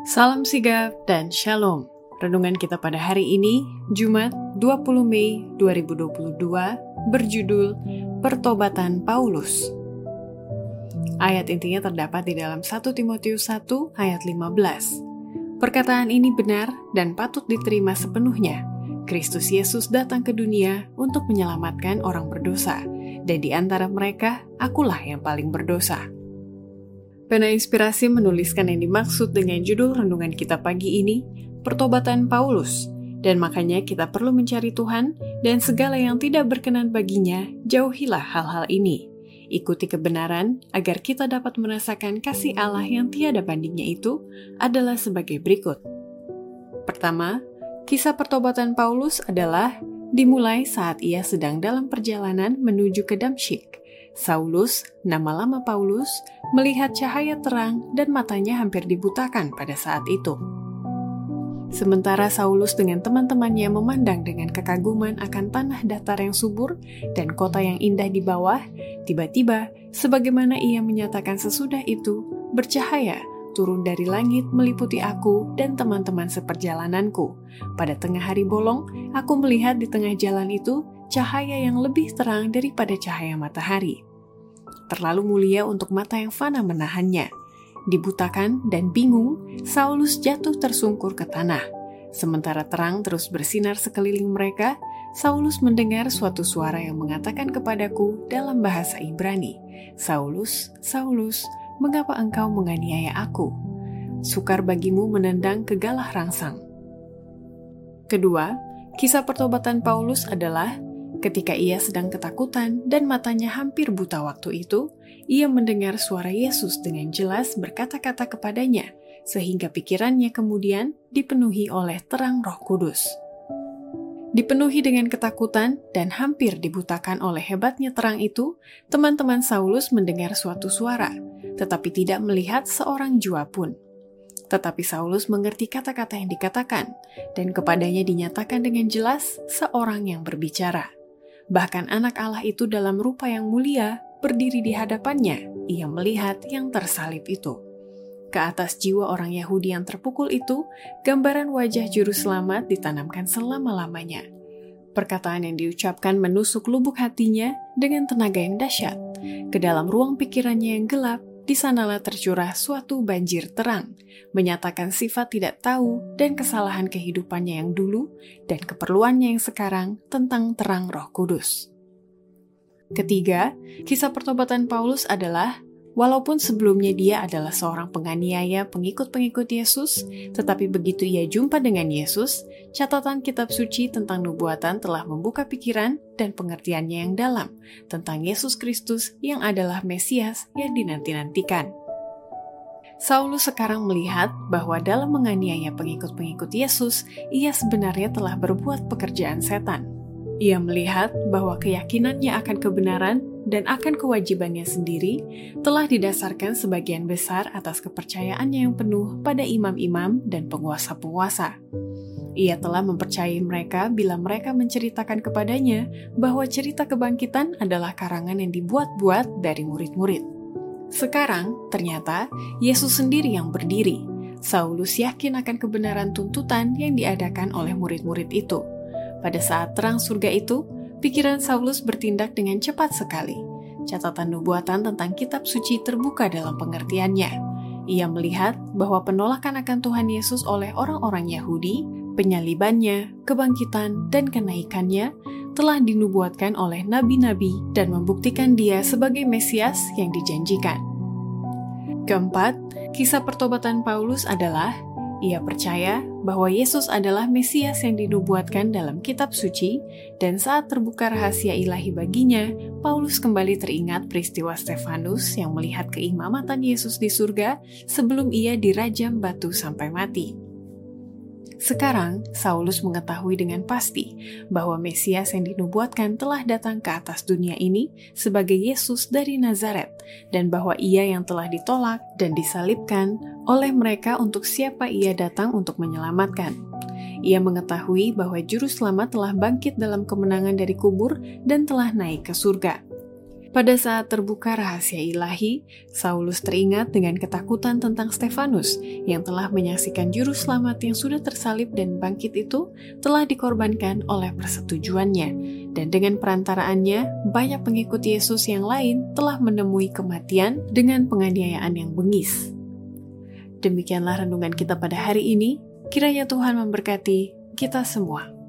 Salam sigap dan shalom. Renungan kita pada hari ini, Jumat 20 Mei 2022, berjudul Pertobatan Paulus. Ayat intinya terdapat di dalam 1 Timotius 1 ayat 15. Perkataan ini benar dan patut diterima sepenuhnya. Kristus Yesus datang ke dunia untuk menyelamatkan orang berdosa, dan di antara mereka, akulah yang paling berdosa. Pena Inspirasi menuliskan yang dimaksud dengan judul renungan kita pagi ini, Pertobatan Paulus, dan makanya kita perlu mencari Tuhan, dan segala yang tidak berkenan baginya, jauhilah hal-hal ini. Ikuti kebenaran, agar kita dapat merasakan kasih Allah yang tiada bandingnya itu adalah sebagai berikut. Pertama, kisah pertobatan Paulus adalah dimulai saat ia sedang dalam perjalanan menuju ke Damsik. Saulus, nama lama Paulus, melihat cahaya terang dan matanya hampir dibutakan pada saat itu. Sementara Saulus dengan teman-temannya memandang dengan kekaguman akan tanah datar yang subur dan kota yang indah di bawah, tiba-tiba, sebagaimana ia menyatakan sesudah itu, bercahaya turun dari langit meliputi aku dan teman-teman seperjalananku. Pada tengah hari bolong, aku melihat di tengah jalan itu cahaya yang lebih terang daripada cahaya matahari. Terlalu mulia untuk mata yang fana menahannya. Dibutakan dan bingung, Saulus jatuh tersungkur ke tanah. Sementara terang terus bersinar sekeliling mereka, Saulus mendengar suatu suara yang mengatakan kepadaku dalam bahasa Ibrani, "Saulus, Saulus, mengapa engkau menganiaya aku? Sukar bagimu menendang kegalah rangsang." Kedua, kisah pertobatan Paulus adalah ketika ia sedang ketakutan dan matanya hampir buta waktu itu, ia mendengar suara Yesus dengan jelas berkata-kata kepadanya, sehingga pikirannya kemudian dipenuhi oleh terang Roh Kudus. Dipenuhi dengan ketakutan dan hampir dibutakan oleh hebatnya terang itu, teman-teman Saulus mendengar suatu suara, tetapi tidak melihat seorang jua pun. Tetapi Saulus mengerti kata-kata yang dikatakan, dan kepadanya dinyatakan dengan jelas seorang yang berbicara. Bahkan anak Allah itu dalam rupa yang mulia berdiri di hadapannya, ia melihat yang tersalib itu. Ke atas jiwa orang Yahudi yang terpukul itu, gambaran wajah Juru Selamat ditanamkan selama-lamanya. Perkataan yang diucapkan menusuk lubuk hatinya dengan tenaga yang dahsyat. Ke dalam ruang pikirannya yang gelap, di sanalah tercurah suatu banjir terang, menyatakan sifat tidak tahu dan kesalahan kehidupannya yang dulu dan keperluannya yang sekarang tentang terang Roh Kudus. Ketiga, kisah pertobatan Paulus adalah walaupun sebelumnya dia adalah seorang penganiaya pengikut-pengikut Yesus, tetapi begitu ia jumpa dengan Yesus, catatan Kitab Suci tentang nubuatan telah membuka pikiran dan pengertiannya yang dalam tentang Yesus Kristus yang adalah Mesias yang dinanti-nantikan. Saulus sekarang melihat bahwa dalam menganiaya pengikut-pengikut Yesus, ia sebenarnya telah berbuat pekerjaan setan. Ia melihat bahwa keyakinannya akan kebenaran dan akan kewajibannya sendiri telah didasarkan sebagian besar atas kepercayaannya yang penuh pada imam-imam dan penguasa-penguasa. Ia telah mempercayai mereka bila mereka menceritakan kepadanya bahwa cerita kebangkitan adalah karangan yang dibuat-buat dari murid-murid. Sekarang, ternyata, Yesus sendiri yang berdiri. Saulus yakin akan kebenaran tuntutan yang diadakan oleh murid-murid itu. Pada saat terang surga itu, pikiran Saulus bertindak dengan cepat sekali. Catatan nubuatan tentang kitab suci terbuka dalam pengertiannya. Ia melihat bahwa penolakan akan Tuhan Yesus oleh orang-orang Yahudi, penyalibannya, kebangkitan, dan kenaikannya telah dinubuatkan oleh nabi-nabi dan membuktikan dia sebagai Mesias yang dijanjikan. Keempat, kisah pertobatan Paulus adalah ia percaya bahwa Yesus adalah Mesias yang dinubuatkan dalam kitab suci, dan saat terbuka rahasia ilahi baginya, Paulus kembali teringat peristiwa Stefanus yang melihat keimamatan Yesus di surga sebelum ia dirajam batu sampai mati. Sekarang, Saulus mengetahui dengan pasti bahwa Mesias yang dinubuatkan telah datang ke atas dunia ini sebagai Yesus dari Nazaret, dan bahwa ia yang telah ditolak dan disalibkan oleh mereka untuk siapa ia datang untuk menyelamatkan. Ia mengetahui bahwa Juru Selamat telah bangkit dalam kemenangan dari kubur dan telah naik ke surga. Pada saat terbuka rahasia ilahi, Saulus teringat dengan ketakutan tentang Stefanus yang telah menyaksikan Juru Selamat yang sudah tersalib dan bangkit itu telah dikorbankan oleh persetujuannya, dan dengan perantaraannya banyak pengikut Yesus yang lain telah menemui kematian dengan penganiayaan yang bengis. Demikianlah renungan kita pada hari ini. Kiranya Tuhan memberkati kita semua.